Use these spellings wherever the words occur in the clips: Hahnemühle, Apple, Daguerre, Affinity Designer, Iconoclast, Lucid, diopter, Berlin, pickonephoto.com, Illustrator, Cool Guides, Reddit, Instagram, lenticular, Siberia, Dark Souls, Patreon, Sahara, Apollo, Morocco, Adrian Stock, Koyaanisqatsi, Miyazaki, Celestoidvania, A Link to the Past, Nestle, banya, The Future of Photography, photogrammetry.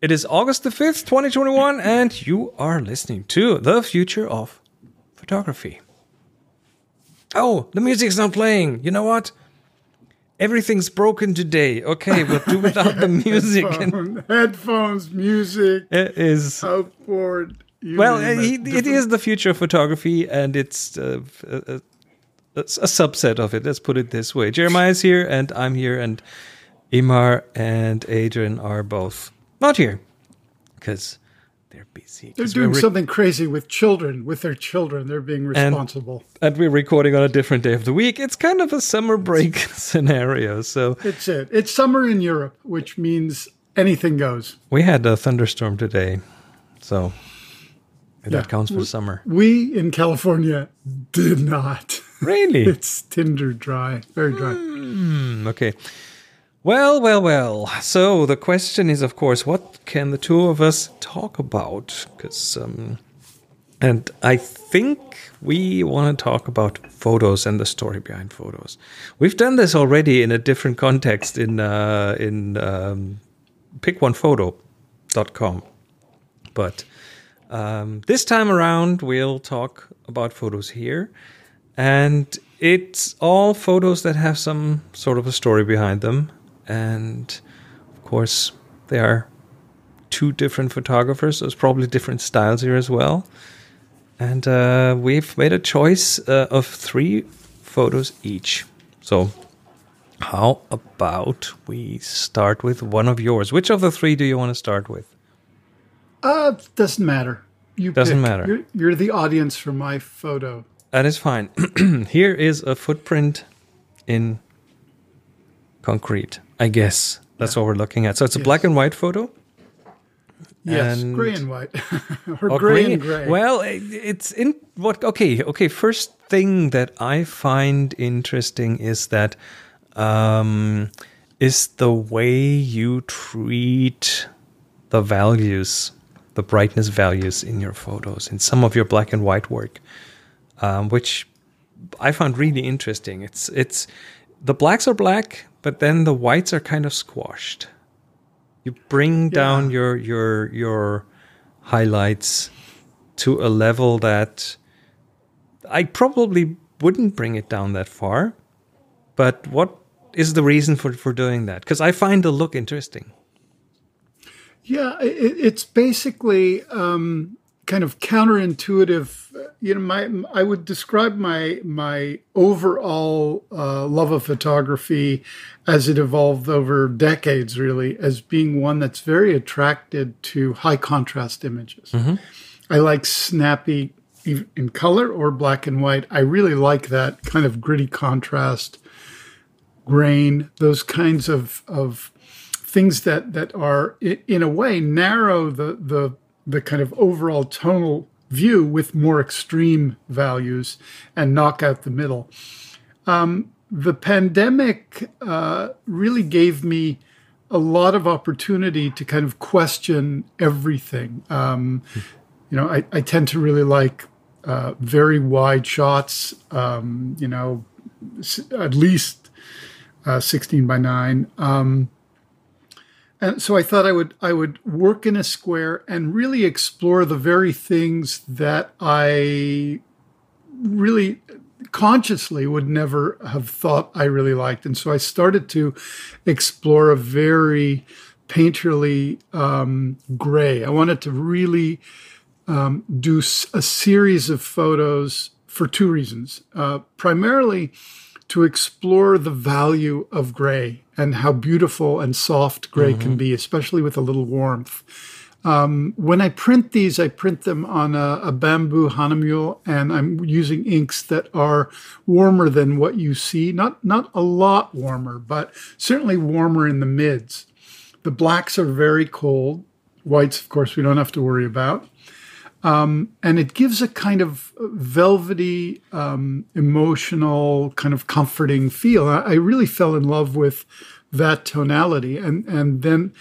It is August the 5th, 2021, and you are listening to The Future of Photography. Oh, the music's not playing. You know what? Everything's broken today. Okay, we'll do without the music. Headphones, music. It is. Outboard. Well, it is the future of photography, and it's a subset of it. Let's put it this way. Jeremiah is here, and I'm here, and Imar and Adrian are both not here because they're busy. They're doing something crazy with their children. They're being responsible. And we're recording on a different day of the week. It's kind of a summer break scenario. So it's it. It's summer in Europe, which means anything goes. We had a thunderstorm today, so that counts for summer. We in California did not. Really? It's tinder dry, very dry. Okay. Well. So the question is, of course, what can the two of us talk about? Because, and I think we want to talk about photos and the story behind photos. We've done this already in a different context in pickonephoto.com, but this time around we'll talk about photos here, and it's all photos that have some sort of a story behind them. And, of course, there are two different photographers. There's probably different styles here as well. And we've made a choice of three photos each. So how about we start with one of yours? Which of the three do you want to start with? Doesn't matter. You doesn't pick. Matter. You're the audience for my photo. That is fine. Here is a footprint in concrete. I guess that's what we're looking at. So it's a black and white photo. Yes, and gray and white, or gray and gray. Well, it's in what? Okay. First thing that I find interesting is that is the way you treat the values, the brightness values in your photos, in some of your black and white work, which I found really interesting. It's the blacks are black. But then the whites are kind of squashed. You bring down your highlights to a level that I probably wouldn't bring it down that far. But what is the reason for doing that? Because I find the look interesting. Yeah, it's basically kind of counterintuitive. You know, I would describe my overall love of photography as it evolved over decades, really, as being one that's very attracted to high contrast images. Mm-hmm. I like snappy in color or black and white. I really like that kind of gritty contrast, grain, those kinds of things that are, in a way, narrow the kind of overall tonal view with more extreme values and knock out the middle. The pandemic really gave me a lot of opportunity to kind of question everything. You know, I tend to really like very wide shots, you know, at least 16 by 9. And so I thought I would work in a square and really explore the very things that I really consciously would never have thought I really liked. And so I started to explore a very painterly gray. I wanted to really do a series of photos for two reasons. Primarily to explore the value of gray and how beautiful and soft gray can be, especially with a little warmth. When I print these, I print them on a bamboo Hahnemühle, and I'm using inks that are warmer than what you see. Not a lot warmer, but certainly warmer in the mids. The blacks are very cold. Whites, of course, we don't have to worry about. And it gives a kind of velvety, emotional, kind of comforting feel. I really fell in love with that tonality. And then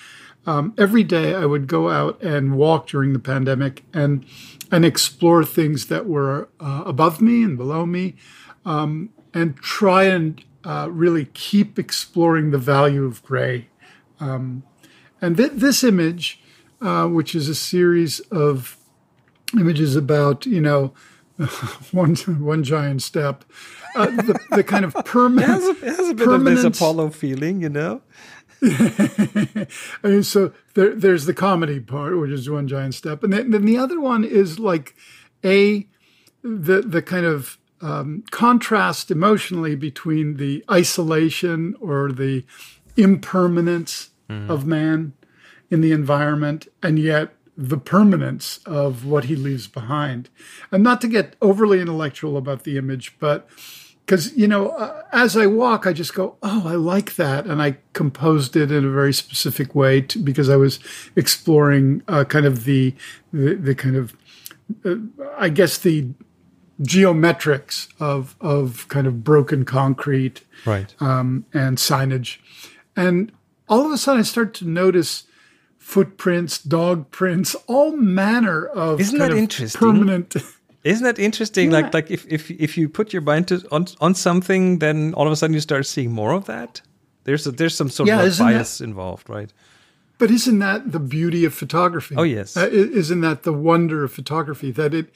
every day I would go out and walk during the pandemic and explore things that were above me and below me, and try and really keep exploring the value of gray. And this image which is a series of images about, you know, one giant step. The kind of permanent. It has a bit of this Apollo feeling, you know. I mean, so there's the comedy part, which is one giant step, and then the other one is like the kind of contrast emotionally between the isolation or the impermanence of man in the environment, and yet the permanence of what he leaves behind. And not to get overly intellectual about the image, but because, you know, as I walk, I just go, oh, I like that. And I composed it in a very specific way because I was exploring kind of the kind of, I guess, the geometrics of kind of broken concrete, right, and signage. And all of a sudden I start to notice footprints, dog prints, all manner of permanent. Isn't that interesting? Yeah. Like if you put your mind on something, then all of a sudden you start seeing more of that. There's some sort of bias involved, right? But isn't that the beauty of photography? Oh, yes. Isn't that the wonder of photography? That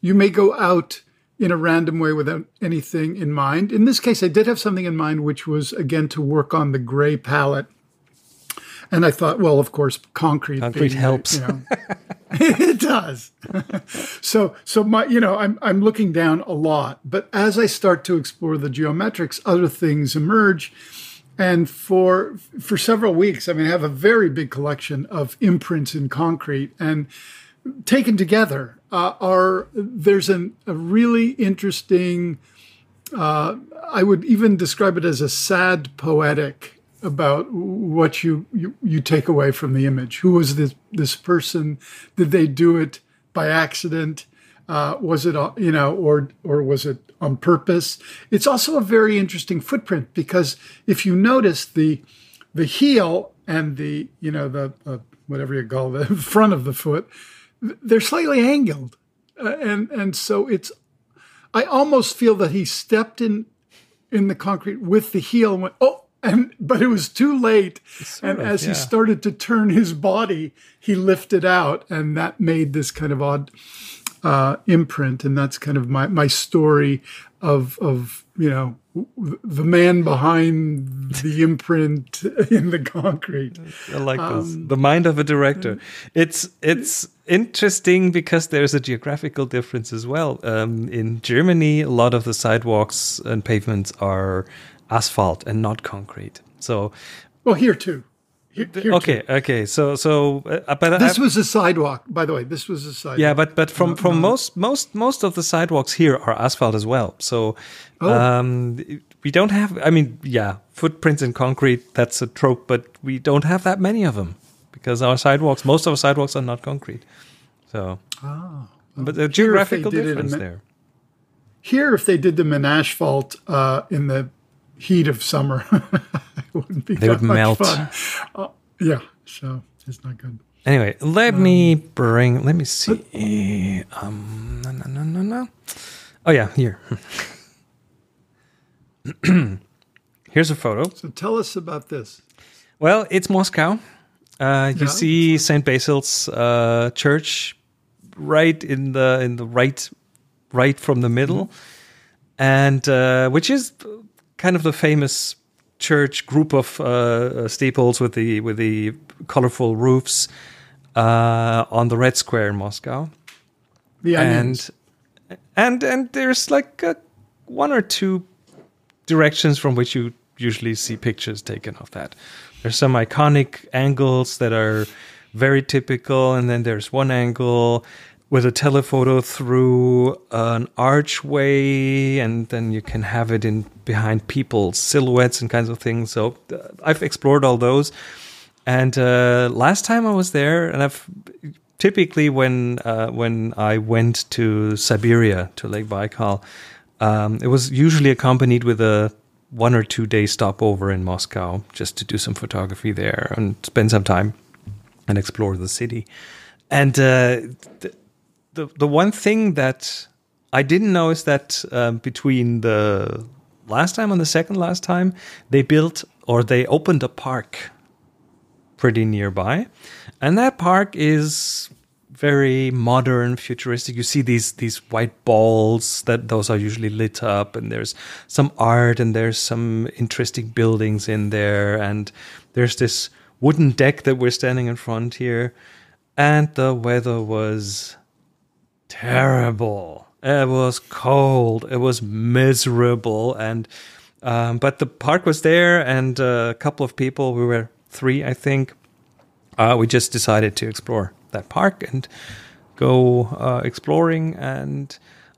you may go out in a random way without anything in mind. In this case, I did have something in mind, which was, again, to work on the gray palette. And I thought, well, of course, concrete helps. You know, it does. So my, you know, I'm looking down a lot, but as I start to explore the geometrics, other things emerge. And for several weeks, I mean, I have a very big collection of imprints in concrete, and taken together, there's a really interesting. I would even describe it as a sad poetic about what you take away from the image. Who was this person? Did they do it by accident? Was it, you know, or was it on purpose? It's also a very interesting footprint, because if you notice the heel and the, you know, the whatever you call the front of the foot, they're slightly angled, and so it's. I almost feel that he stepped in the concrete with the heel and went, oh. But it was too late, and he started to turn his body, he lifted out, and that made this kind of odd imprint. And that's kind of my story of you know, the man behind the imprint in the concrete. I like this. The mind of a director. It's interesting because there's a geographical difference as well. In Germany, a lot of the sidewalks and pavements are asphalt and not concrete. So, well, here too. Here too. So, but this was a sidewalk, by the way. This was a sidewalk. Yeah, but from most of the sidewalks here are asphalt as well. So, we don't have. I mean, yeah, footprints in concrete. That's a trope, but we don't have that many of them because most of our sidewalks are not concrete. So, but the geographical difference there. Here, if they did them in asphalt in the heat of summer, it wouldn't be. They would melt. Yeah, so it's not good. Anyway, let me see. No. Oh yeah, here. Here's a photo. So tell us about this. Well, it's Moscow. You see Saint Basil's church right in the right from the middle, and which is kind of the famous church group of steeples with the colorful roofs on the Red Square in Moscow. The onions. And there's like one or two directions from which you usually see pictures taken of that. There's some iconic angles that are very typical, and then there's one angle with a telephoto through an archway, and then you can have it in behind people, silhouettes and kinds of things. So I've explored all those. And last time I was there, and I've typically when I went to Siberia, to Lake Baikal, it was usually accompanied with a 1 or 2 day stopover in Moscow, just to do some photography there and spend some time and explore the city. And The one thing that I didn't know is that between the last time and the second last time, they opened a park pretty nearby. And that park is very modern, futuristic. You see these white balls, that those are usually lit up, and there's some art and there's some interesting buildings in there. And there's this wooden deck that we're standing in front here. And the weather was terrible. It was cold. It was miserable. And but the park was there, and a couple of people, we were three, I think. We just decided to explore that park and go exploring. And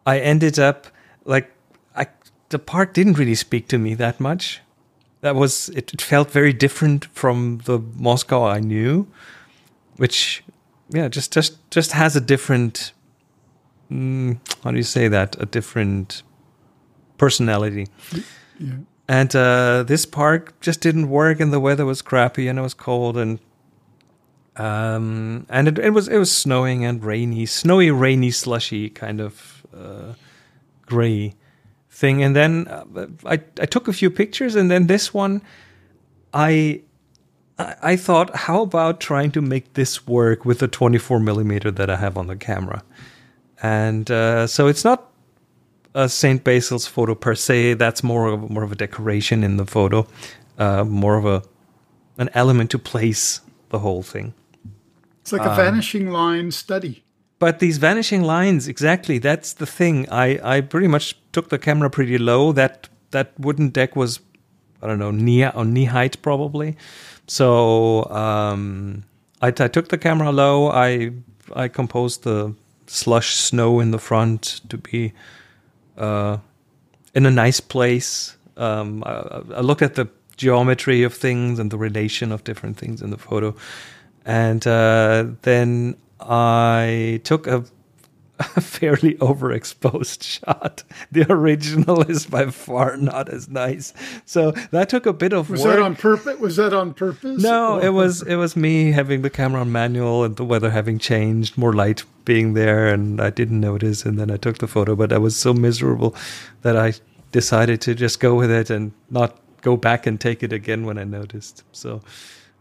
I ended up, the park didn't really speak to me that much. That was, it felt very different from the Moscow I knew, which, yeah, just has a different, how do you say that? A different personality. Yeah. And this park just didn't work, and the weather was crappy, and it was cold, and it was snowing and rainy, snowy, rainy, slushy kind of gray thing. And then I took a few pictures, and then this one, I thought, how about trying to make this work with the 24 millimeter that I have on the camera? And so it's not St. Basil's photo per se. That's more of a decoration in the photo, more of an element to place the whole thing. It's like a vanishing line study. But these vanishing lines, exactly, that's the thing. I pretty much took the camera pretty low. That wooden deck was, I don't know, knee height probably. So I took the camera low. I composed the slush snow in the front to be in a nice place. I look at the geometry of things and the relation of different things in the photo. And then I took a fairly overexposed shot. The original is by far not as nice. So that took a bit of work. Was that on purpose? No, it was me having the camera manual and the weather having changed, more light being there, and I didn't notice, and then I took the photo, but I was so miserable that I decided to just go with it and not go back and take it again when I noticed. So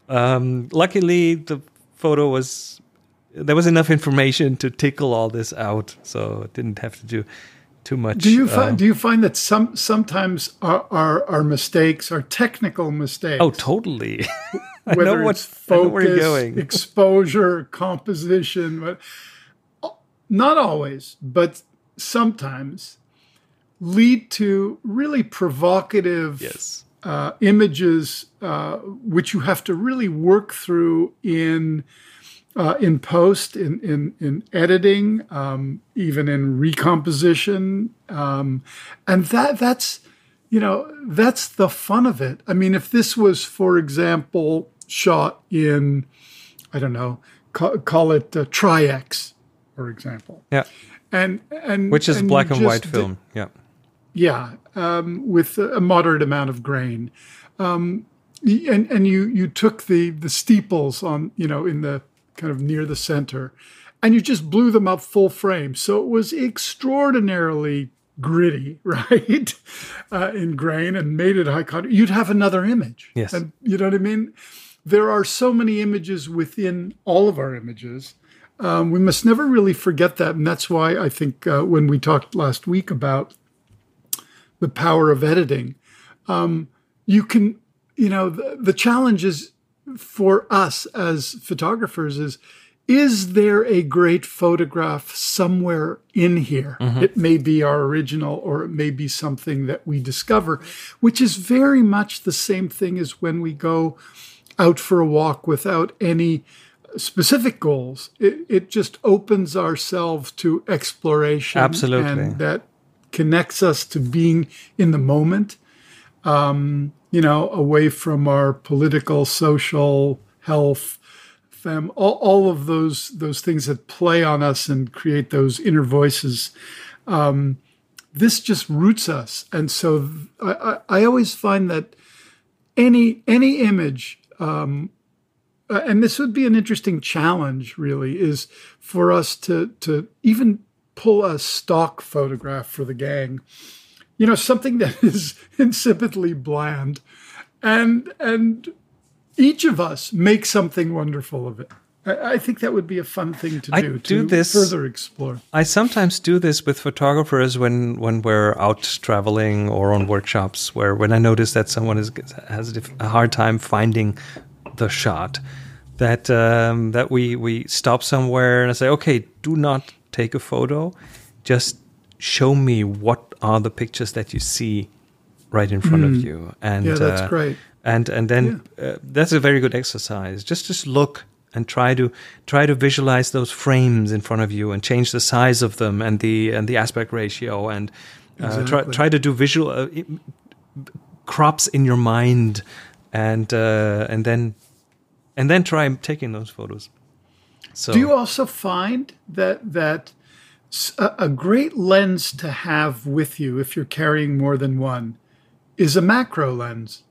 luckily the photo was... There was enough information to tickle all this out, so I didn't have to do too much. Do you find that sometimes our mistakes are technical mistakes? Oh, totally. Whether it's focus, exposure, composition, not always, but sometimes lead to really provocative images, which you have to really work through in post, in editing, even in recomposition, and that's the fun of it. I mean, if this was, for example, shot in, I don't know, call it Tri-X, for example, and which is black and white film, with a moderate amount of grain, and you took the steeples on, in the kind of near the center, and you just blew them up full frame. So it was extraordinarily gritty, right? In grain, and made it high contrast. You'd have another image. Yes. And you know what I mean? There are so many images within all of our images. We must never really forget that. And that's why I think when we talked last week about the power of editing, you can, the challenge is, for us as photographers, is there a great photograph somewhere in here? Mm-hmm. It may be our original, or it may be something that we discover, which is very much the same thing as when we go out for a walk without any specific goals. It just opens ourselves to exploration. Absolutely. And that connects us to being in the moment. Away from our political, social, health, all of those things that play on us and create those inner voices. This just roots us. And so I always find that any image, and this would be an interesting challenge really, is for us to even pull a stock photograph for the gang, something that is insipidly bland, and each of us make something wonderful of it. I think that would be a fun thing to do, to further explore. I sometimes do this with photographers when we're out traveling or on workshops, where when I notice that someone has a hard time finding the shot, that that we stop somewhere and I say, okay, do not take a photo. Just show me what are the pictures that you see right in front of you. And, yeah, that's great. And then that's a very good exercise. Just look. And try to visualize those frames in front of you, and change the size of them and the aspect ratio, and try to do visual crops in your mind, and then try taking those photos. So, do you also find that a great lens to have with you, if you're carrying more than one, is a macro lens?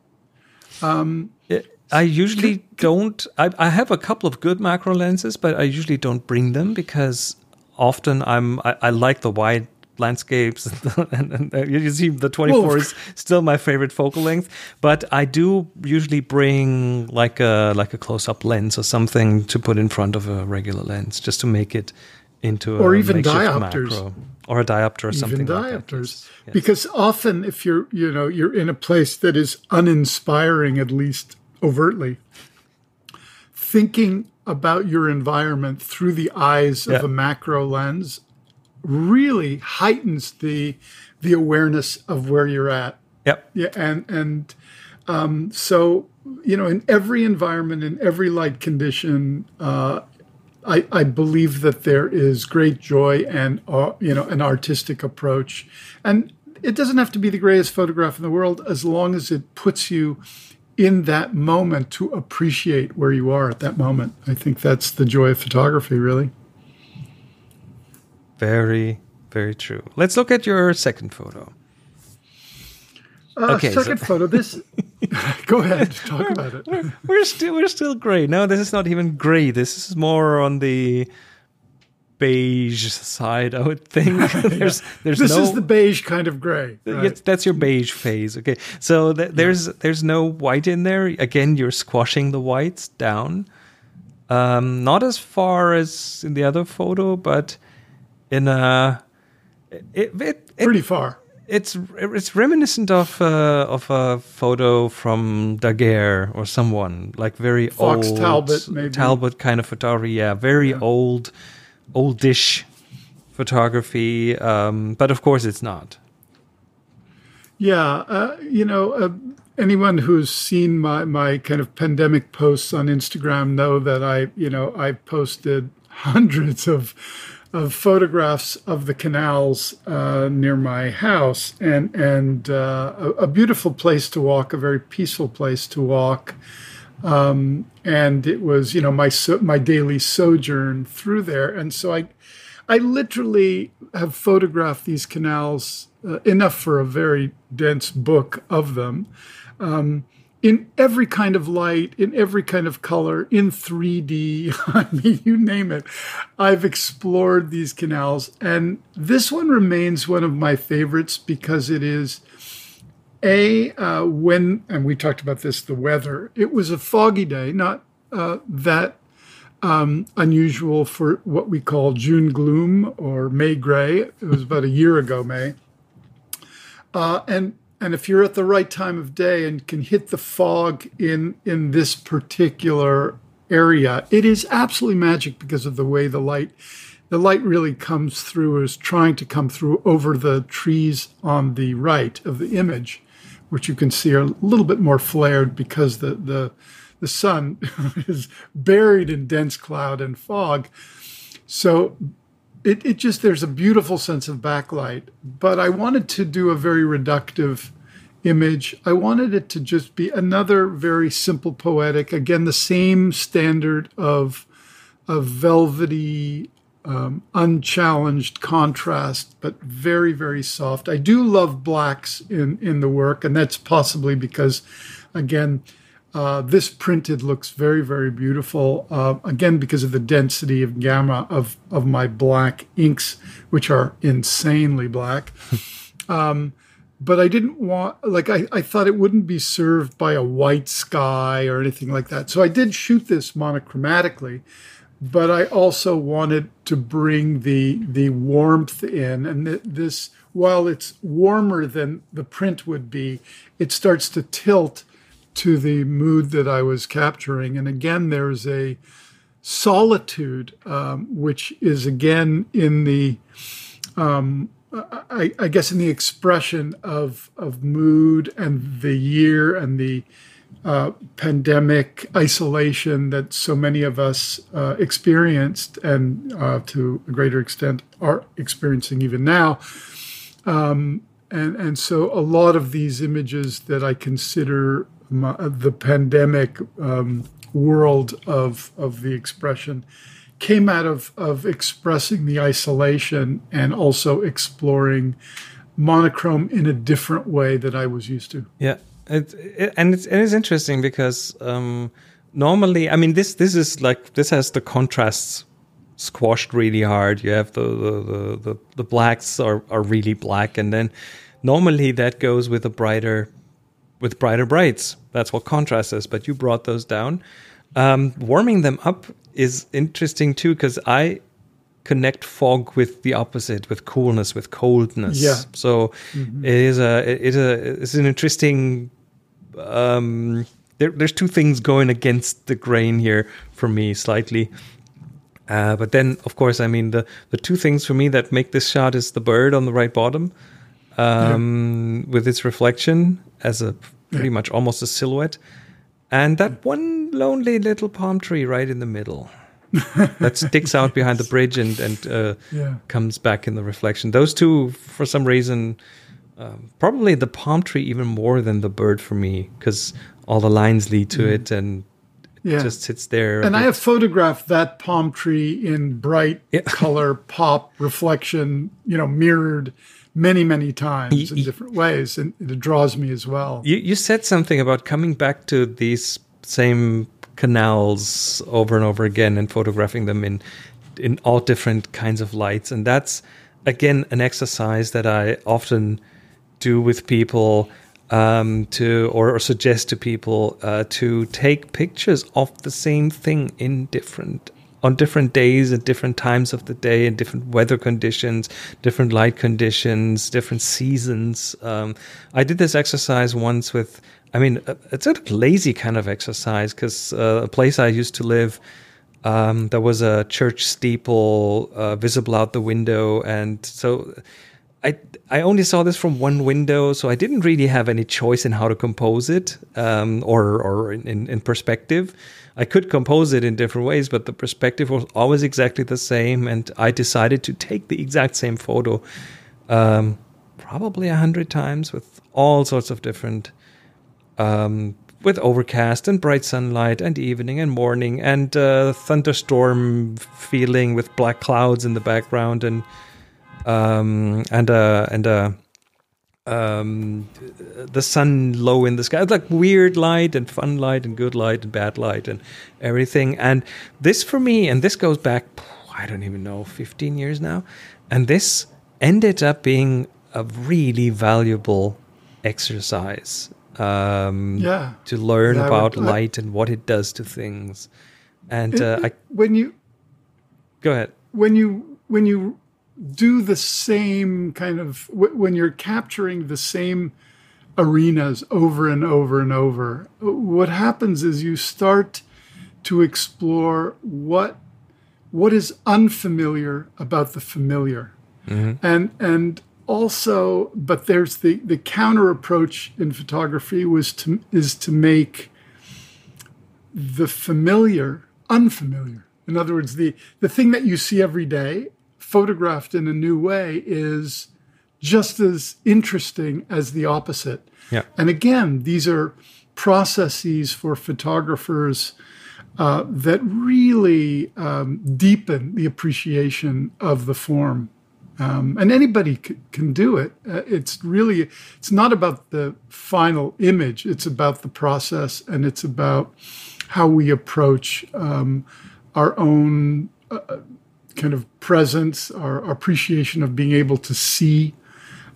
I usually don't. I have a couple of good macro lenses, but I usually don't bring them because often I like the wide landscapes. and you see the 24 is still my favorite focal length, but I do usually bring like a close-up lens or something to put in front of a regular lens just to make it into or a even diopters macro, or a diopter or something. Even diopters, like yes. Because often if you're in a place that is uninspiring, at least overtly, thinking about your environment through the eyes of a macro lens really heightens the awareness of where you're at. Yep. Yeah. And so, in every environment, in every light condition, I believe that there is great joy and an artistic approach. And it doesn't have to be the greatest photograph in the world, as long as it puts you in that moment to appreciate where you are at that moment. I think that's the joy of photography, really. Very, very true. Let's look at your second photo. Photo. This. Go ahead, talk about it. We're still gray. No, this is not even gray. This is more on the beige side, I would think. This is the beige kind of gray. Right? That's your beige phase. Okay, so there's no white in there. Again, you're squashing the whites down. Not as far as in the other photo, but in a pretty far. It's reminiscent of a photo from Daguerre or someone like very Fox old Talbot, maybe. Talbot kind of photography. Yeah, very old. Oldish photography, but of course it's not. Yeah, anyone who's seen my kind of pandemic posts on Instagram know that I posted hundreds of photographs of the canals near my house, and a beautiful place to walk, a very peaceful place to walk. And it was, my daily sojourn through there. And so I literally have photographed these canals enough for a very dense book of them, in every kind of light, in every kind of color, in 3D, I mean, you name it. I've explored these canals, and this one remains one of my favorites because it is when we talked about this, the weather, it was a foggy day, not that unusual for what we call June gloom or May gray. It was about a year ago, May. And if you're at the right time of day and can hit the fog in this particular area, it is absolutely magic because of the way the light really comes through, is trying to come through over the trees on the right of the image, which you can see are a little bit more flared because the sun is buried in dense cloud and fog. So it just, there's a beautiful sense of backlight. But I wanted to do a very reductive image. I wanted it to just be another very simple poetic. Again, the same standard of velvety, unchallenged contrast, but very, very soft. I do love blacks in the work, and that's possibly because, again, this printed looks very, very beautiful, again, because of the density of gamma of my black inks, which are insanely black. But I didn't want, like, I thought it wouldn't be served by a white sky or anything like that. So I did shoot this monochromatically, but I also wanted to bring the warmth in. And this, while it's warmer than the print would be, it starts to tilt to the mood that I was capturing. And again, there's a solitude, which is again in the... I guess in the expression of mood and the year and the pandemic isolation that so many of us experienced and to a greater extent are experiencing even now. And so a lot of these images that I consider the pandemic world of the expression came out of expressing the isolation and also exploring monochrome in a different way that I was used to. Yeah, it is interesting because normally, I mean, this has the contrasts squashed really hard. You have the blacks are really black, and then normally that goes with brighter brights. That's what contrast is. But you brought those down. Warming them up is interesting too, because I connect fog with the opposite, with coolness, with coldness. Yeah. So it's an interesting. There's two things going against the grain here for me slightly, but then of course, I mean, the two things for me that make this shot is the bird on the right bottom, with its reflection as a pretty much almost a silhouette. And that one lonely little palm tree right in the middle that sticks out behind the bridge and comes back in the reflection. Those two, for some reason, probably the palm tree even more than the bird for me, because all the lines lead to it and it just sits there. And I have photographed that palm tree in bright color, pop, reflection, mirrored many, many times in different ways, and it draws me as well. You said something about coming back to these same canals over and over again and photographing them in all different kinds of lights. And that's, again, an exercise that I often do with people or suggest to people to take pictures of the same thing on different days at different times of the day and different weather conditions, different light conditions, different seasons. I did this exercise once it's a lazy kind of exercise because a place I used to live, there was a church steeple visible out the window. And so I only saw this from one window, so I didn't really have any choice in how to compose it or in perspective. I could compose it in different ways, but the perspective was always exactly the same, and I decided to take the exact same photo probably 100 times with all sorts of different, with overcast and bright sunlight and evening and morning and thunderstorm feeling with black clouds in the background and the sun low in the sky. It's like weird light and fun light and good light and bad light and everything. And this for me, and this goes back, 15 years now. And this ended up being a really valuable exercise to learn about light and what it does to things. And go ahead. When you do the same kind of, when you're capturing the same arenas over and over and over, what happens is you start to explore what is unfamiliar about the familiar. Mm-hmm. And also, but there's the counter approach in photography is to make the familiar unfamiliar. In other words, the thing that you see every day photographed in a new way is just as interesting as the opposite. Yeah. And again, these are processes for photographers that really deepen the appreciation of the form. And anybody can do it. It's not about the final image. It's about the process, and it's about how we approach our own kind of presence, our appreciation of being able to see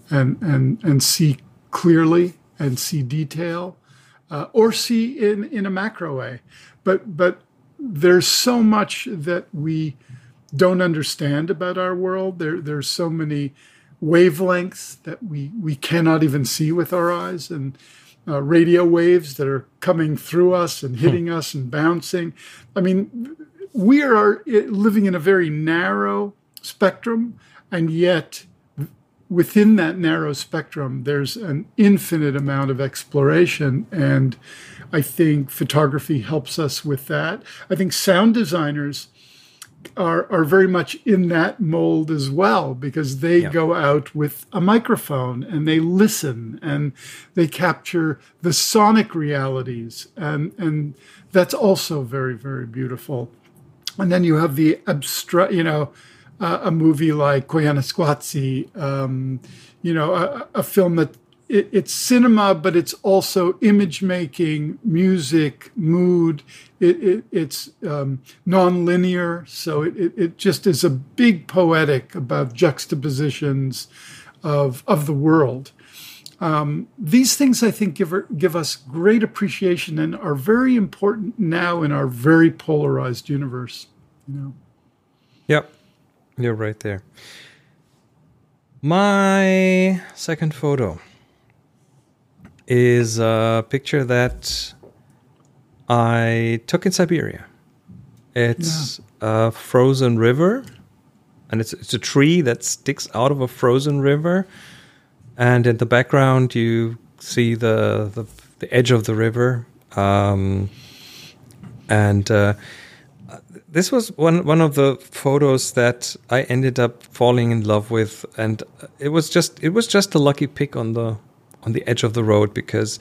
and see clearly and see detail, or see in a macro way. But there's so much that we don't understand about our world. There's so many wavelengths that we cannot even see with our eyes, and radio waves that are coming through us and hitting us and bouncing. I mean, we are living in a very narrow spectrum, and yet within that narrow spectrum, there's an infinite amount of exploration, and I think photography helps us with that. I think sound designers are very much in that mold as well, because they go out with a microphone and they listen and they capture the sonic realities, and that's also very, very beautiful. And then you have the abstract, a movie like Koyaanisqatsi, a film that it's cinema, but it's also image making, music, mood. It's non-linear, so it just is a big poetic about juxtapositions of the world. These things, I think, give us great appreciation and are very important now in our very polarized universe. Yep. You're right there. My second photo is a picture that I took in Siberia. It's a frozen river, and it's a tree that sticks out of a frozen river. And in the background, you see the edge of the river. This was one of the photos that I ended up falling in love with, and it was just a lucky pick on the edge of the road, because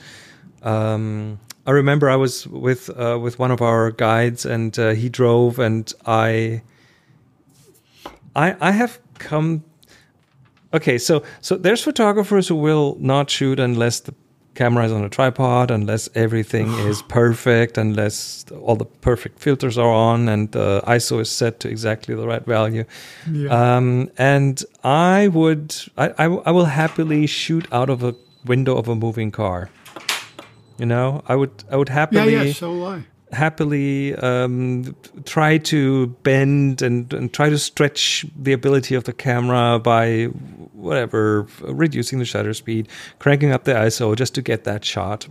I remember I was with one of our guides, and he drove, and I have come. Okay, so there's photographers who will not shoot unless the camera is on a tripod, unless everything is perfect, unless all the perfect filters are on and the ISO is set to exactly the right value. Yeah. And I will happily shoot out of a window of a moving car. I would happily. Yeah, so will I. Happily try to bend and try to stretch the ability of the camera by reducing the shutter speed, cranking up the ISO just to get that shot.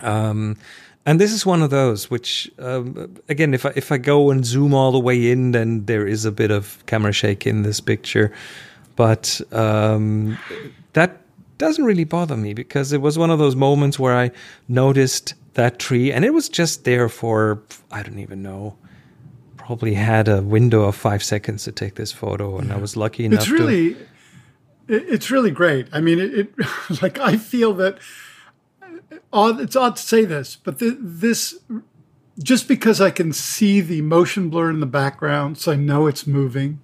And this is one of those which, again, if I go and zoom all the way in, then there is a bit of camera shake in this picture. But that doesn't really bother me, because it was one of those moments where I noticed that tree, and it was just there for, I don't even know, probably had a window of 5 seconds to take this photo, and I was lucky enough. It's really great. I mean, I feel that it's odd to say this, but this just because I can see the motion blur in the background, so I know it's moving.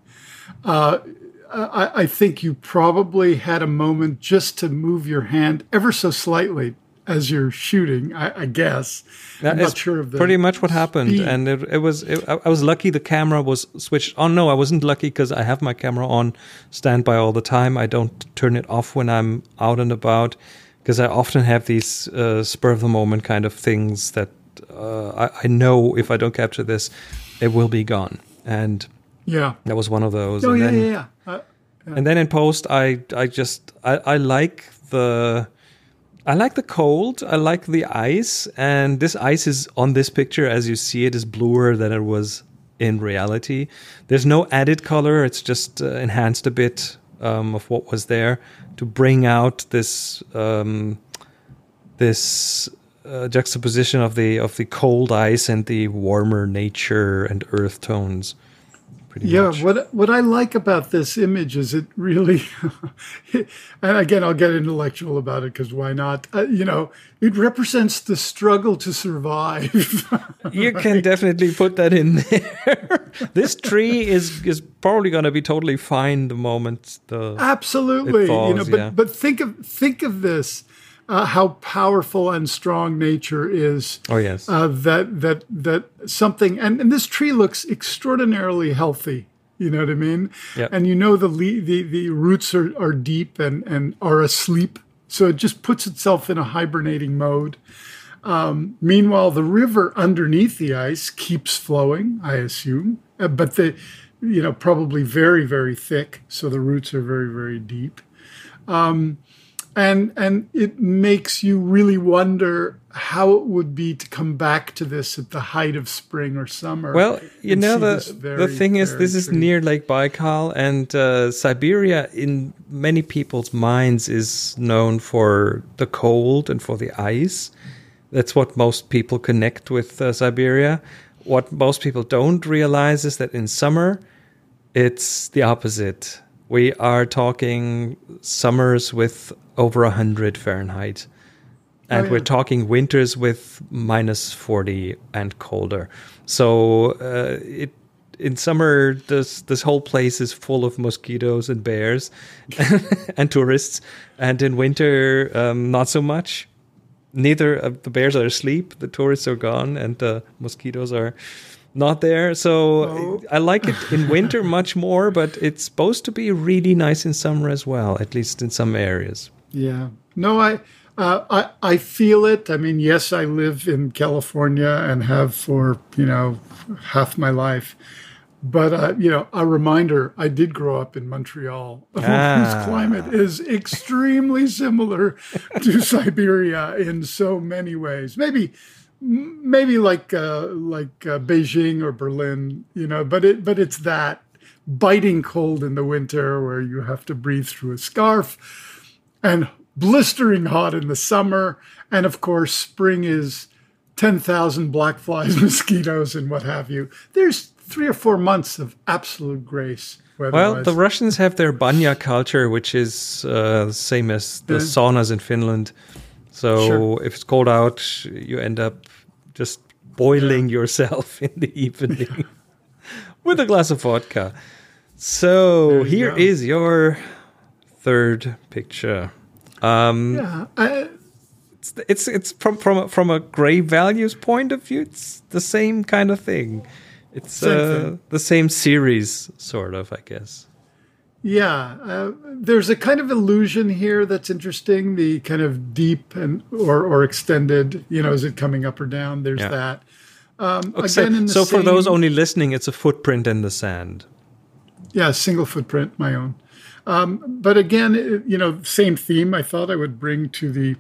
I think you probably had a moment just to move your hand ever so slightly as you're shooting, I guess. I'm not sure of that. Pretty much what happened. Speed. And I was lucky the camera was switched on. No, I wasn't lucky, because I have my camera on standby all the time. I don't turn it off when I'm out and about, because I often have these spur-of-the-moment kind of things that I know if I don't capture this, it will be gone. And that was one of those. Oh, and and then in post, I like the... I like the cold, I like the ice, and this ice is on this picture, as you see it, is bluer than it was in reality. There's no added color, it's just enhanced a bit of what was there to bring out this this juxtaposition of the cold ice and the warmer nature and earth tones. Pretty much. What I like about this image is it really, and again, I'll get intellectual about it because why not? It represents the struggle to survive. You can definitely put that in there. This tree is probably going to be totally fine the moment absolutely. It falls, but think of this. How powerful and strong nature is. Oh yes. That something and this tree looks extraordinarily healthy. You know what I mean? Yep. And the roots are deep and are asleep. So it just puts itself in a hibernating mode. Meanwhile, the river underneath the ice keeps flowing, I assume, but the, probably very, very thick. So the roots are very, very deep. And it makes you really wonder how it would be to come back to this at the height of spring or summer. Well, the thing is, this is near Lake Baikal, and Siberia, in many people's minds, is known for the cold and for the ice. That's what most people connect with Siberia. What most people don't realize is that in summer, it's the opposite. We are talking summers with over 100 Fahrenheit. And we're talking winters with minus 40 and colder. So in summer, this whole place is full of mosquitoes and bears and tourists. And in winter, not so much. Neither of the bears are asleep. The tourists are gone and the mosquitoes are not there. So I like it in winter much more, but it's supposed to be really nice in summer as well, at least in some areas. Yeah. No, I feel it. I mean, yes, I live in California and have for, half my life. But, a reminder, I did grow up in Montreal, whose climate is extremely similar to Siberia in so many ways. Maybe like Beijing or Berlin, but it's that biting cold in the winter where you have to breathe through a scarf, and blistering hot in the summer. And of course, spring is 10,000 black flies, mosquitoes, and what have you. There's 3 or 4 months of absolute grace. Well, the Russians have their banya culture, which is the same as the saunas in Finland. So if it's cold out, you end up just boiling yourself in the evening with a glass of vodka. So here is your third picture. It's from a gray values point of view, it's the same kind of thing. It's same thing. The same series, sort of, I guess. Yeah, there's a kind of illusion here that's interesting. The kind of deep and or extended, is it coming up or down? There's that. For those only listening, it's a footprint in the sand. Yeah, single footprint, my own. But again, same theme. I thought I would bring to the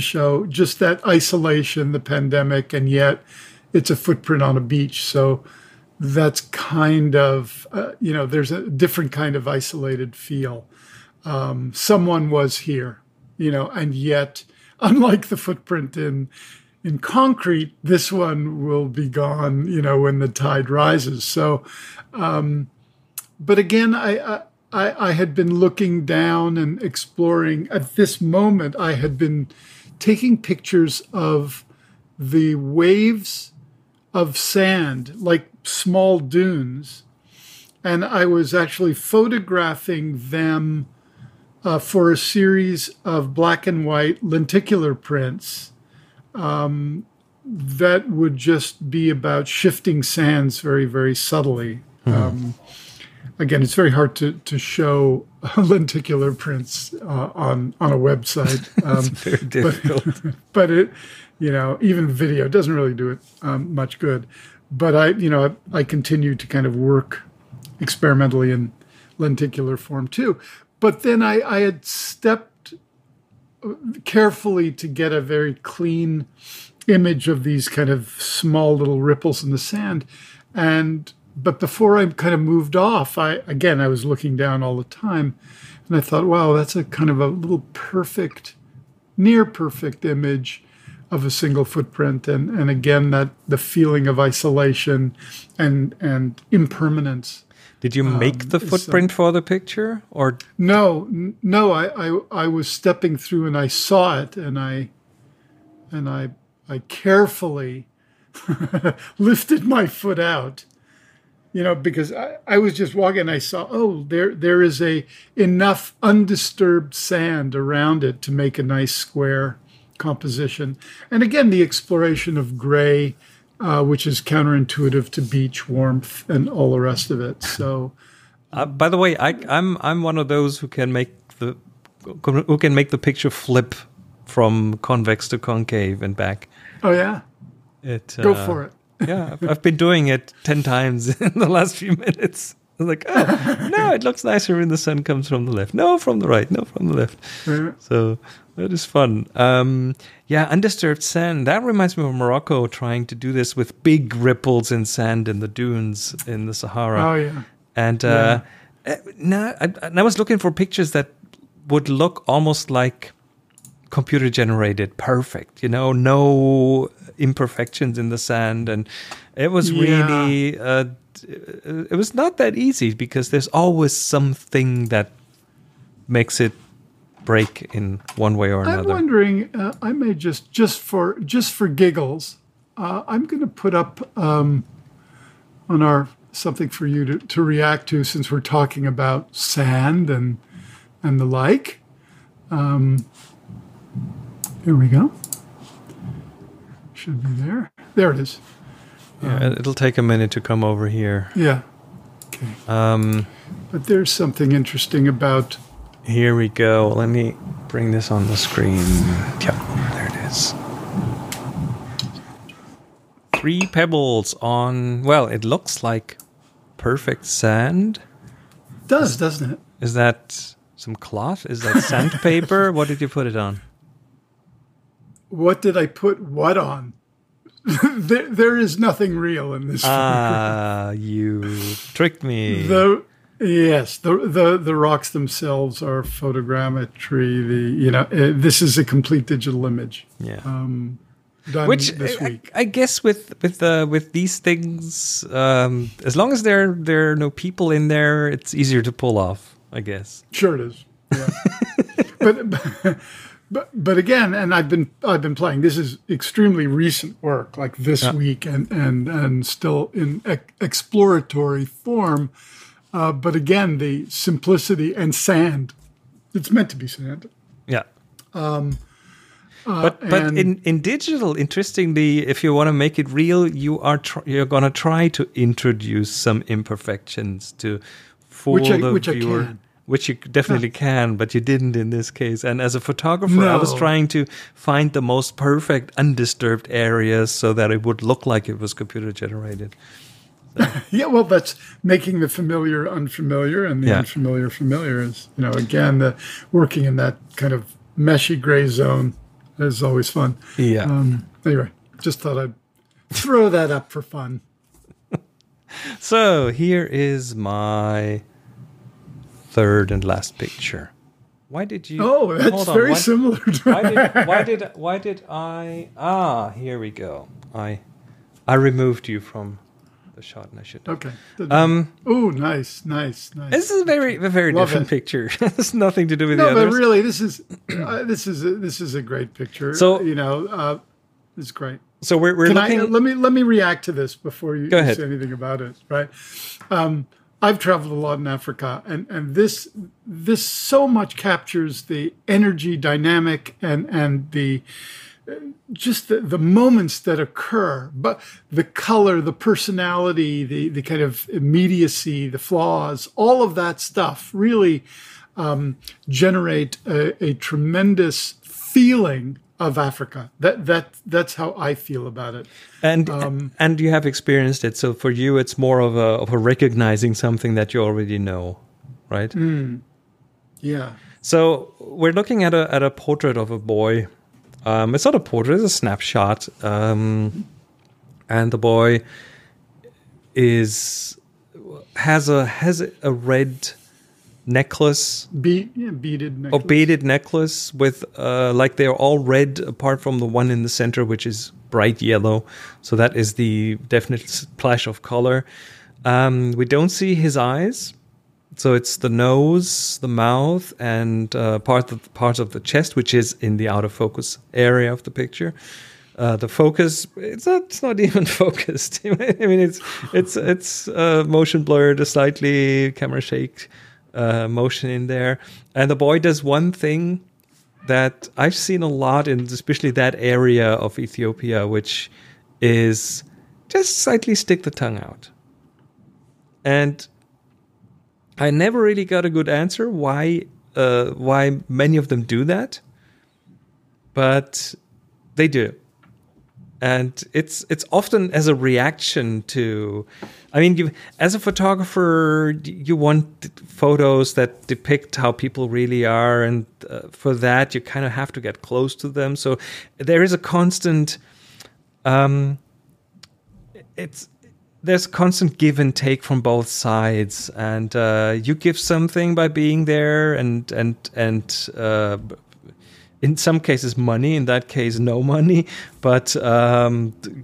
show, just that isolation, the pandemic, and yet it's a footprint on a beach. So that's kind of, there's a different kind of isolated feel. Someone was here, and yet, unlike the footprint in concrete, this one will be gone, when the tide rises. So, but again, I had been looking down and exploring. At this moment, I had been taking pictures of the waves of sand, like small dunes, and I was actually photographing them for a series of black and white lenticular prints that would just be about shifting sands very, very subtly. Again, it's very hard to show lenticular prints on a website. It's very difficult. But it, even video doesn't really do it much good. But I continue to kind of work experimentally in lenticular form too. But then I had stepped carefully to get a very clean image of these kind of small little ripples in the sand. But before I kind of moved off, I was looking down all the time, and I thought, wow, that's a kind of a little perfect, near perfect image of a single footprint, and again, that the feeling of isolation and impermanence. Did you make the footprint for the picture, or no? I was stepping through and I saw it, and I carefully lifted my foot out, because I was just walking and I saw there is enough undisturbed sand around it to make a nice square composition. And again, the exploration of gray, which is counterintuitive to beach warmth and all the rest of it. So, by the way, I'm one of those who can make the who can make the picture flip from convex to concave and back. Oh yeah, go for it. Yeah, I've been doing it 10 times in the last few minutes. I was like, oh, no, it looks nicer when the sun comes from the left. No, from the right. No, from the left. Yeah. So that is fun. Yeah, undisturbed sand. That reminds me of Morocco trying to do this with big ripples in sand in the dunes in the Sahara. Oh, yeah. And I was looking for pictures that would look almost like computer generated, perfect, you know, no imperfections in the sand. And it was really, it was not that easy because there's always something that makes it break in one way or another. I'm wondering, I may just for giggles, I'm going to put up on our something for you to react to, since we're talking about sand and the like. Here we go. Should be there. There it is. Yeah, it'll take a minute to come over here. Yeah. Okay. But there's something interesting about... Here we go. Let me bring this on the screen. Yeah, there it is. 3 pebbles on... Well, it looks like perfect sand. It does, doesn't it? Is that some cloth? Is that sandpaper? What did you put it on? What did I put what on? There is nothing real in this. Ah, you tricked me. The rocks themselves are photogrammetry. This is a complete digital image. Yeah. Done which this week. I guess with these things, as long as there are no people in there, it's easier to pull off. I guess. Sure it is. Yeah. But again, and I've been playing. This is extremely recent work, like this week, and still in exploratory form. But again, the simplicity and sand. It's meant to be sand. Yeah. But in digital, interestingly, if you want to make it real, you're going to try to introduce some imperfections to fool the viewer. Which you definitely can, but you didn't in this case. And as a photographer, I was trying to find the most perfect, undisturbed areas so that it would look like it was computer-generated. So. Yeah, well, that's making the familiar unfamiliar and the unfamiliar familiar. Is, again, working in that kind of meshy gray zone is always fun. Yeah. Anyway, just thought I'd throw that up for fun. So here is my... third and last picture. Why did you? Oh, that's very similar. Why did I? Ah, here we go. I removed you from the shot, and I should. Okay. Oh, nice. This is a very different picture. It's nothing to do with the others. No, but really, this is a great picture. So it's great. So we're looking. Let me react to this before you say anything about it. Right. I've traveled a lot in Africa, and this so much captures the energy dynamic and the just the moments that occur, but the color, the personality, the kind of immediacy, the flaws, all of that stuff really generate a tremendous feeling of Africa. That's how I feel about it. And you have experienced it, so for you it's more of a recognizing something that you already know, right? Mm. Yeah. So we're looking at a portrait of a boy. It's not a portrait; it's a snapshot. And the boy has a red necklace, beaded necklace with like they're all red apart from the one in the center, which is bright yellow. So that is the definite splash of color. We don't see his eyes, so it's the nose, the mouth, and parts of the chest, which is in the out of focus area of the picture. The focus, it's not even focused. I mean, it's motion blurred, a slightly camera shake. Motion in there, and the boy does one thing that I've seen a lot in especially that area of Ethiopia, which is just slightly stick the tongue out. And I never really got a good answer why why many of them do that, but they do. And it's often as a reaction to, I mean, you, as a photographer, you want photos that depict how people really are. And for that, you kind of have to get close to them. So there is a constant, there's constant give and take from both sides. And you give something by being there and in some cases, money. In that case, no money. But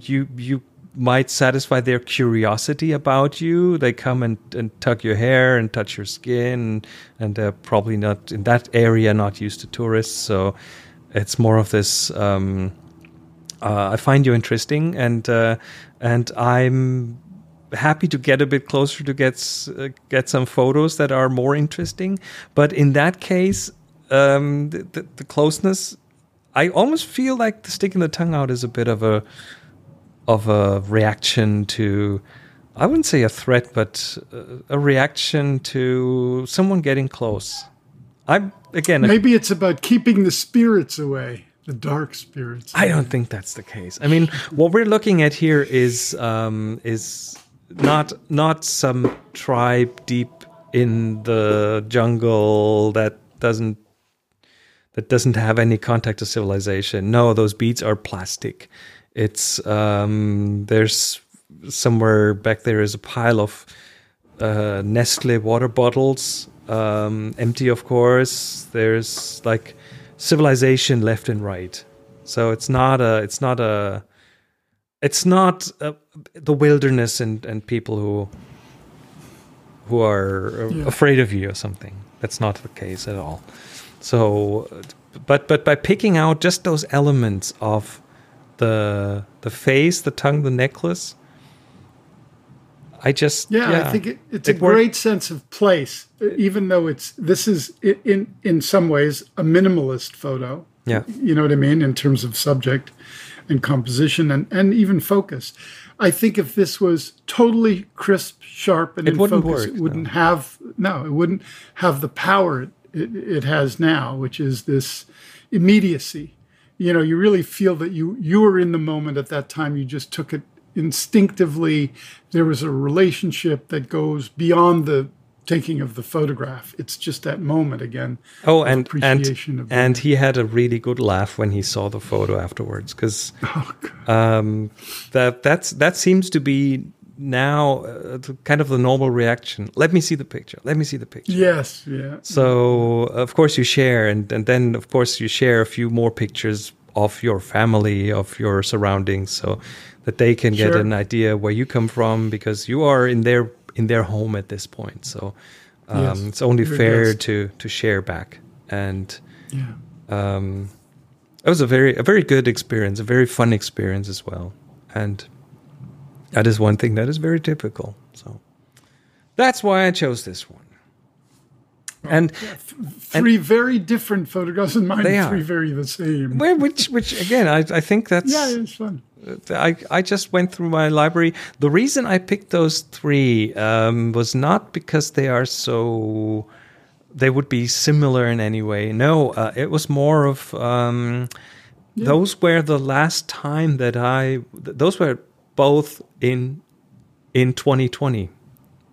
you might satisfy their curiosity about you. They come and tug your hair and touch your skin. And they're probably not, in that area, not used to tourists. So it's more of this, I find you interesting. And I'm happy to get a bit closer to get some photos that are more interesting. But in that case... the closeness, I almost feel like the sticking the tongue out is a bit of a reaction to, I wouldn't say a threat, but a reaction to someone getting close. Maybe it's about keeping the spirits away, the dark spirits. I don't think that's the case. I mean, what we're looking at here is not some tribe deep in the jungle that doesn't have any contact to civilization. No, those beads are plastic. It's there's somewhere back there is a pile of Nestle water bottles, empty, of course. There's like civilization left and right. So it's not the wilderness and people who are afraid of you or something. That's not the case at all. So, but by picking out just those elements of the face, the tongue, the necklace, I think it's a great sense of place, even though this is in some ways a minimalist photo. Yeah, you know what I mean, in terms of subject and composition and even focus. I think if this was totally crisp, sharp, and in focus, it wouldn't have the power it has now, which is this immediacy. You know, you really feel that you were in the moment at that time. You just took it instinctively. There was a relationship that goes beyond the taking of the photograph. It's just that moment again. Oh, and appreciation and he had a really good laugh when he saw the photo afterwards, because that seems to be now kind of the normal reaction. Let me see the picture. Yes, yeah. So of course you share, and then of course you share a few more pictures of your family, of your surroundings, so that they can get an idea where you come from, because you are in their home at this point. So it's only fair to share back. And it was a very good experience, a very fun experience as well. And that is one thing that is very typical. So that's why I chose this one. And three very different photographs in mine. Three very the same. Which again, I think that's... Yeah, it's fun. I just went through my library. The reason I picked those three was not because they would be similar in any way. No, it was more of those were the last time that those were both in 2020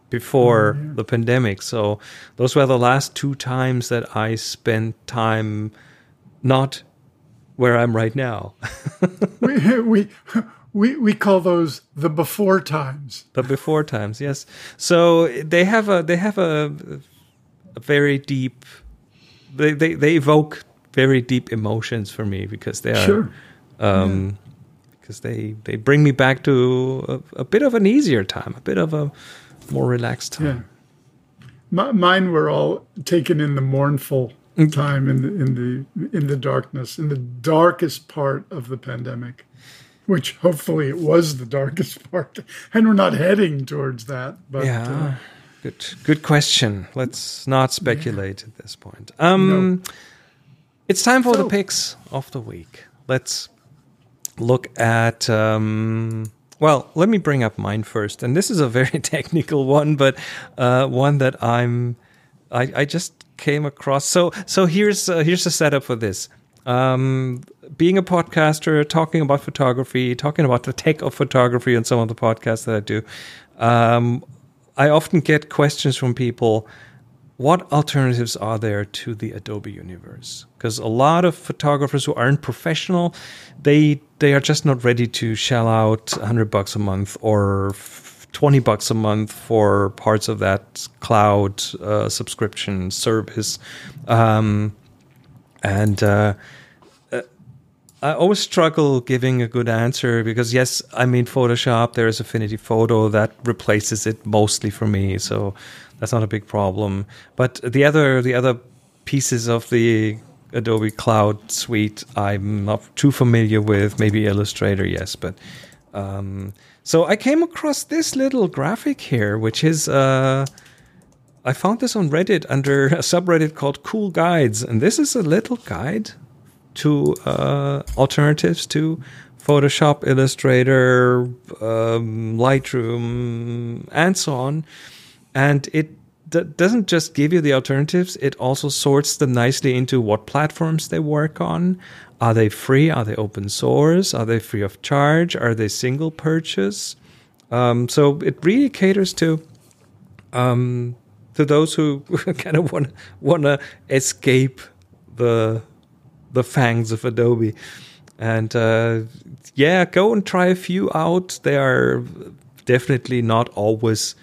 before the pandemic. So those were the last two times that I spent time not where I'm right now. we call those the before times. The before times, yes. So they have a very deep. They evoke very deep emotions for me, because they are because they bring me back to a bit of an easier time, a bit of a more relaxed time. Yeah. Mine were all taken in the mournful time, in the darkness, in the darkest part of the pandemic, which hopefully it was the darkest part, and we're not heading towards that. But good question. Let's not speculate at this point. It's time for the picks of the week. Let's look at. Well, let me bring up mine first, and this is a very technical one, but one that I just came across. So here's the setup for this. Being a podcaster, talking about photography, talking about the tech of photography on some of the podcasts that I do, I often get questions from people, what alternatives are there to the Adobe universe? Because a lot of photographers who aren't professional, they are just not ready to shell out $100 a month or $20 a month for parts of that cloud subscription service. I always struggle giving a good answer because, yes, I mean, Photoshop, there is Affinity Photo that replaces it mostly for me. So that's not a big problem. But the other pieces of the Adobe Cloud suite, I'm not too familiar with. Maybe Illustrator, yes. But so I came across this little graphic here, which is... I found this on Reddit under a subreddit called Cool Guides. And this is a little guide to alternatives to Photoshop, Illustrator, Lightroom, and so on. And it doesn't just give you the alternatives. It also sorts them nicely into what platforms they work on. Are they free? Are they open source? Are they free of charge? Are they single purchase? So it really caters to those who kind of want to escape the fangs of Adobe. And go and try a few out. They are definitely not always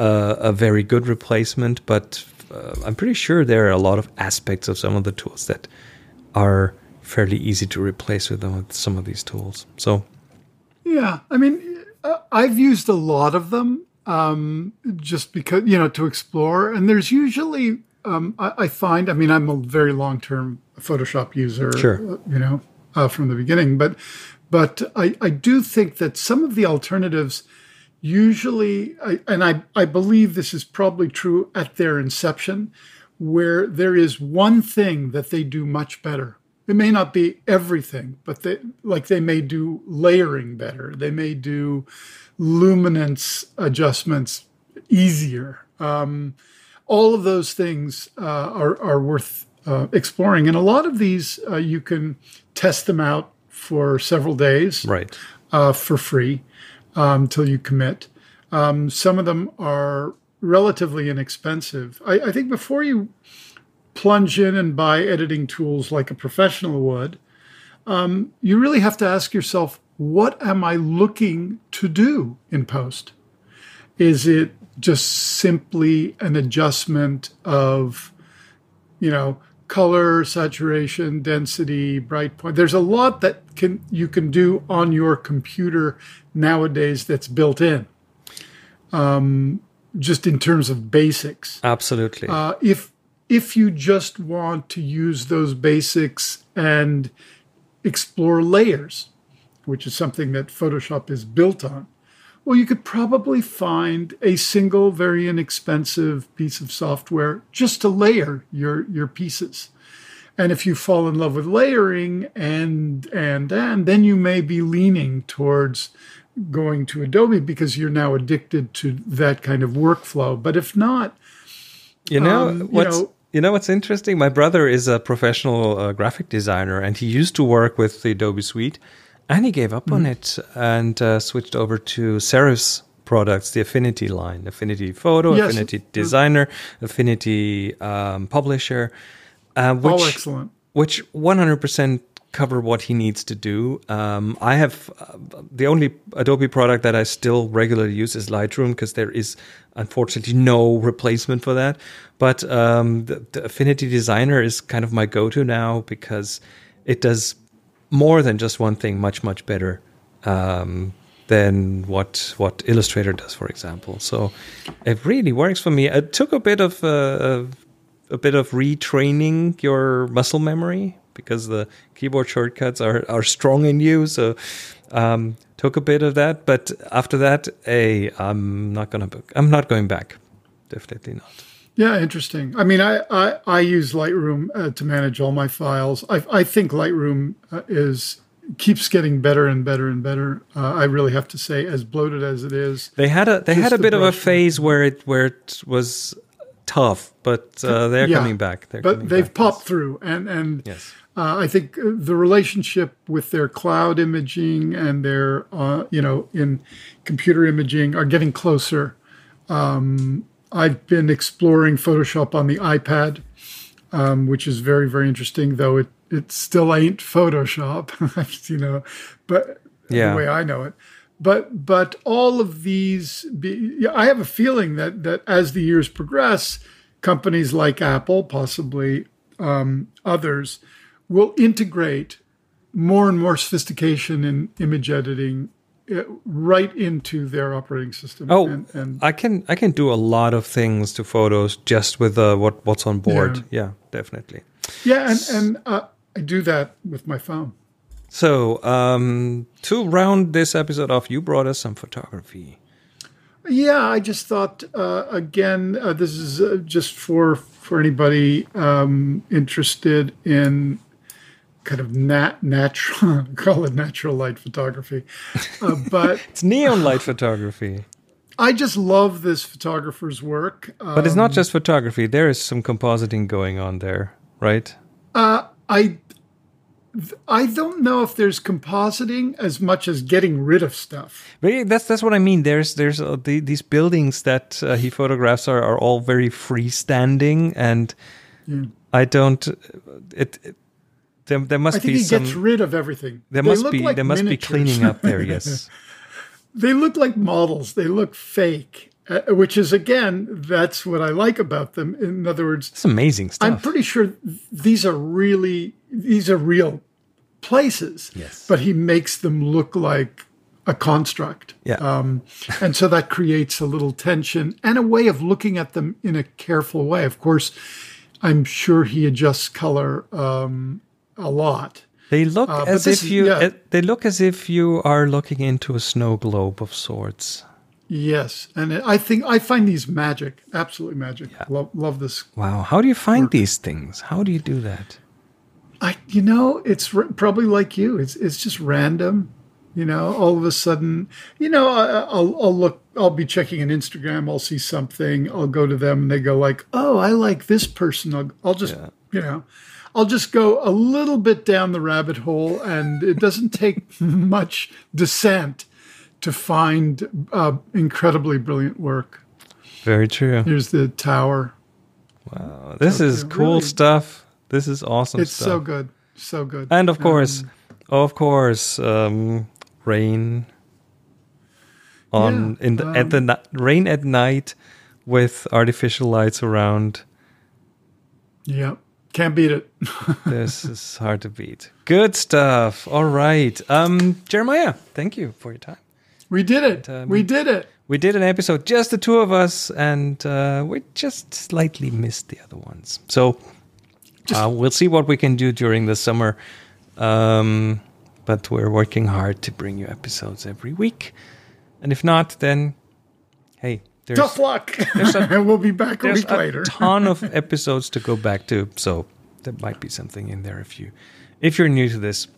a very good replacement, but I'm pretty sure there are a lot of aspects of some of the tools that are fairly easy to replace with some of these tools. So, yeah, I mean, I've used a lot of them. Just because, to explore. And there's usually, I find, I mean, I'm a very long-term Photoshop user, sure, from the beginning. But I do think that some of the alternatives usually, I believe this is probably true at their inception, where there is one thing that they do much better. It may not be everything, but they may do layering better. They may do luminance adjustments easier. All of those things are worth exploring. And a lot of these, you can test them out for several days, right, for free until you commit. Some of them are relatively inexpensive. I think before you plunge in and buy editing tools like a professional would, you really have to ask yourself, what am I looking to do in post? Is it just simply an adjustment of, color, saturation, density, bright point? There's a lot that you can do on your computer nowadays that's built in, just in terms of basics. Absolutely. If you just want to use those basics and explore layers, which is something that Photoshop is built on, well, you could probably find a single, very inexpensive piece of software just to layer your pieces. And if you fall in love with layering and then you may be leaning towards going to Adobe because you're now addicted to that kind of workflow. But if not, what's interesting? My brother is a professional graphic designer, and he used to work with the Adobe suite. And he gave up on it and switched over to Serif's products, the Affinity line, Affinity Photo, yes, Affinity Designer, Affinity Publisher, which, excellent, which 100% cover what he needs to do. I have the only Adobe product that I still regularly use is Lightroom, because there is unfortunately no replacement for that. But the Affinity Designer is kind of my go-to now, because it does more than just one thing much, much better than what Illustrator does, for example. So it really works for me. It took a bit of retraining your muscle memory, because the keyboard shortcuts are strong in you. So took a bit of that, but after that, I'm not going back. Definitely not. Yeah, interesting. I mean, I use Lightroom to manage all my files. I think Lightroom keeps getting better and better and better. I really have to say, as bloated as it is, they had a bit of a phase where it was tough, but they're coming back. They've popped through. And yes. I think the relationship with their cloud imaging and their, in computer imaging are getting closer. I've been exploring Photoshop on the iPad, which is very, very interesting, though it still ain't Photoshop, but the way I know it. But all of these, I have a feeling that as the years progress, companies like Apple, possibly others, will integrate more and more sophistication in image editing right into their operating system. Oh, and I can do a lot of things to photos just with what's on board. Yeah, definitely. Yeah, and I do that with my phone. So, to round this episode off, you brought us some photography. Yeah, I just thought, this is just for anybody interested in kind of natural, call it natural light photography. But it's neon light photography. I just love this photographer's work. But it's not just photography. There is some compositing going on there, right? I don't know if there's compositing as much as getting rid of stuff. Really, that's what I mean. There's these buildings that he photographs are all very freestanding, and I don't. There must be some. I think he gets rid of everything. There must be cleaning up there. Yes, they look like models. They look fake. Which is, again, that's what I like about them. In other words, it's amazing stuff. I'm pretty sure these are real places. Yes. But he makes them look like a construct. Yeah. And so that creates a little tension and a way of looking at them in a careful way. Of course, I'm sure he adjusts color a lot. They look they look as if you are looking into a snow globe of sorts. Yes, and I find these magic, absolutely magic. Yeah. Love this. Wow, how do you find these things? How do you do that? It's probably like you. It's just random. All of a sudden, I'll look. I'll be checking an Instagram. I'll see something. I'll go to them, and they go like, "Oh, I like this person." I'll just, I'll just go a little bit down the rabbit hole, and it doesn't take much descent to find incredibly brilliant work. Very true. Here's the tower. Wow. This is cool stuff. This is awesome stuff. It's so good. So good. And of course, rain on rain at night with artificial lights around. Yeah. Can't beat it. This is hard to beat. Good stuff. All right. Jeremiah, thank you for your time. We did it. We did an episode, just the two of us, and we just slightly missed the other ones. So we'll see what we can do during the summer. But we're working hard to bring you episodes every week. And if not, then, hey. Tough luck. And we'll be back a week later. There's a ton of episodes to go back to, so there might be something in there if you're new to this.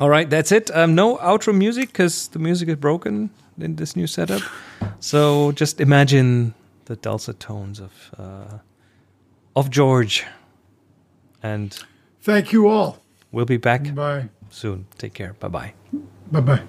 All right, that's it. No outro music because the music is broken in this new setup. So just imagine the dulcet tones of George. And thank you all. We'll be back soon. Take care. Bye bye. Bye bye.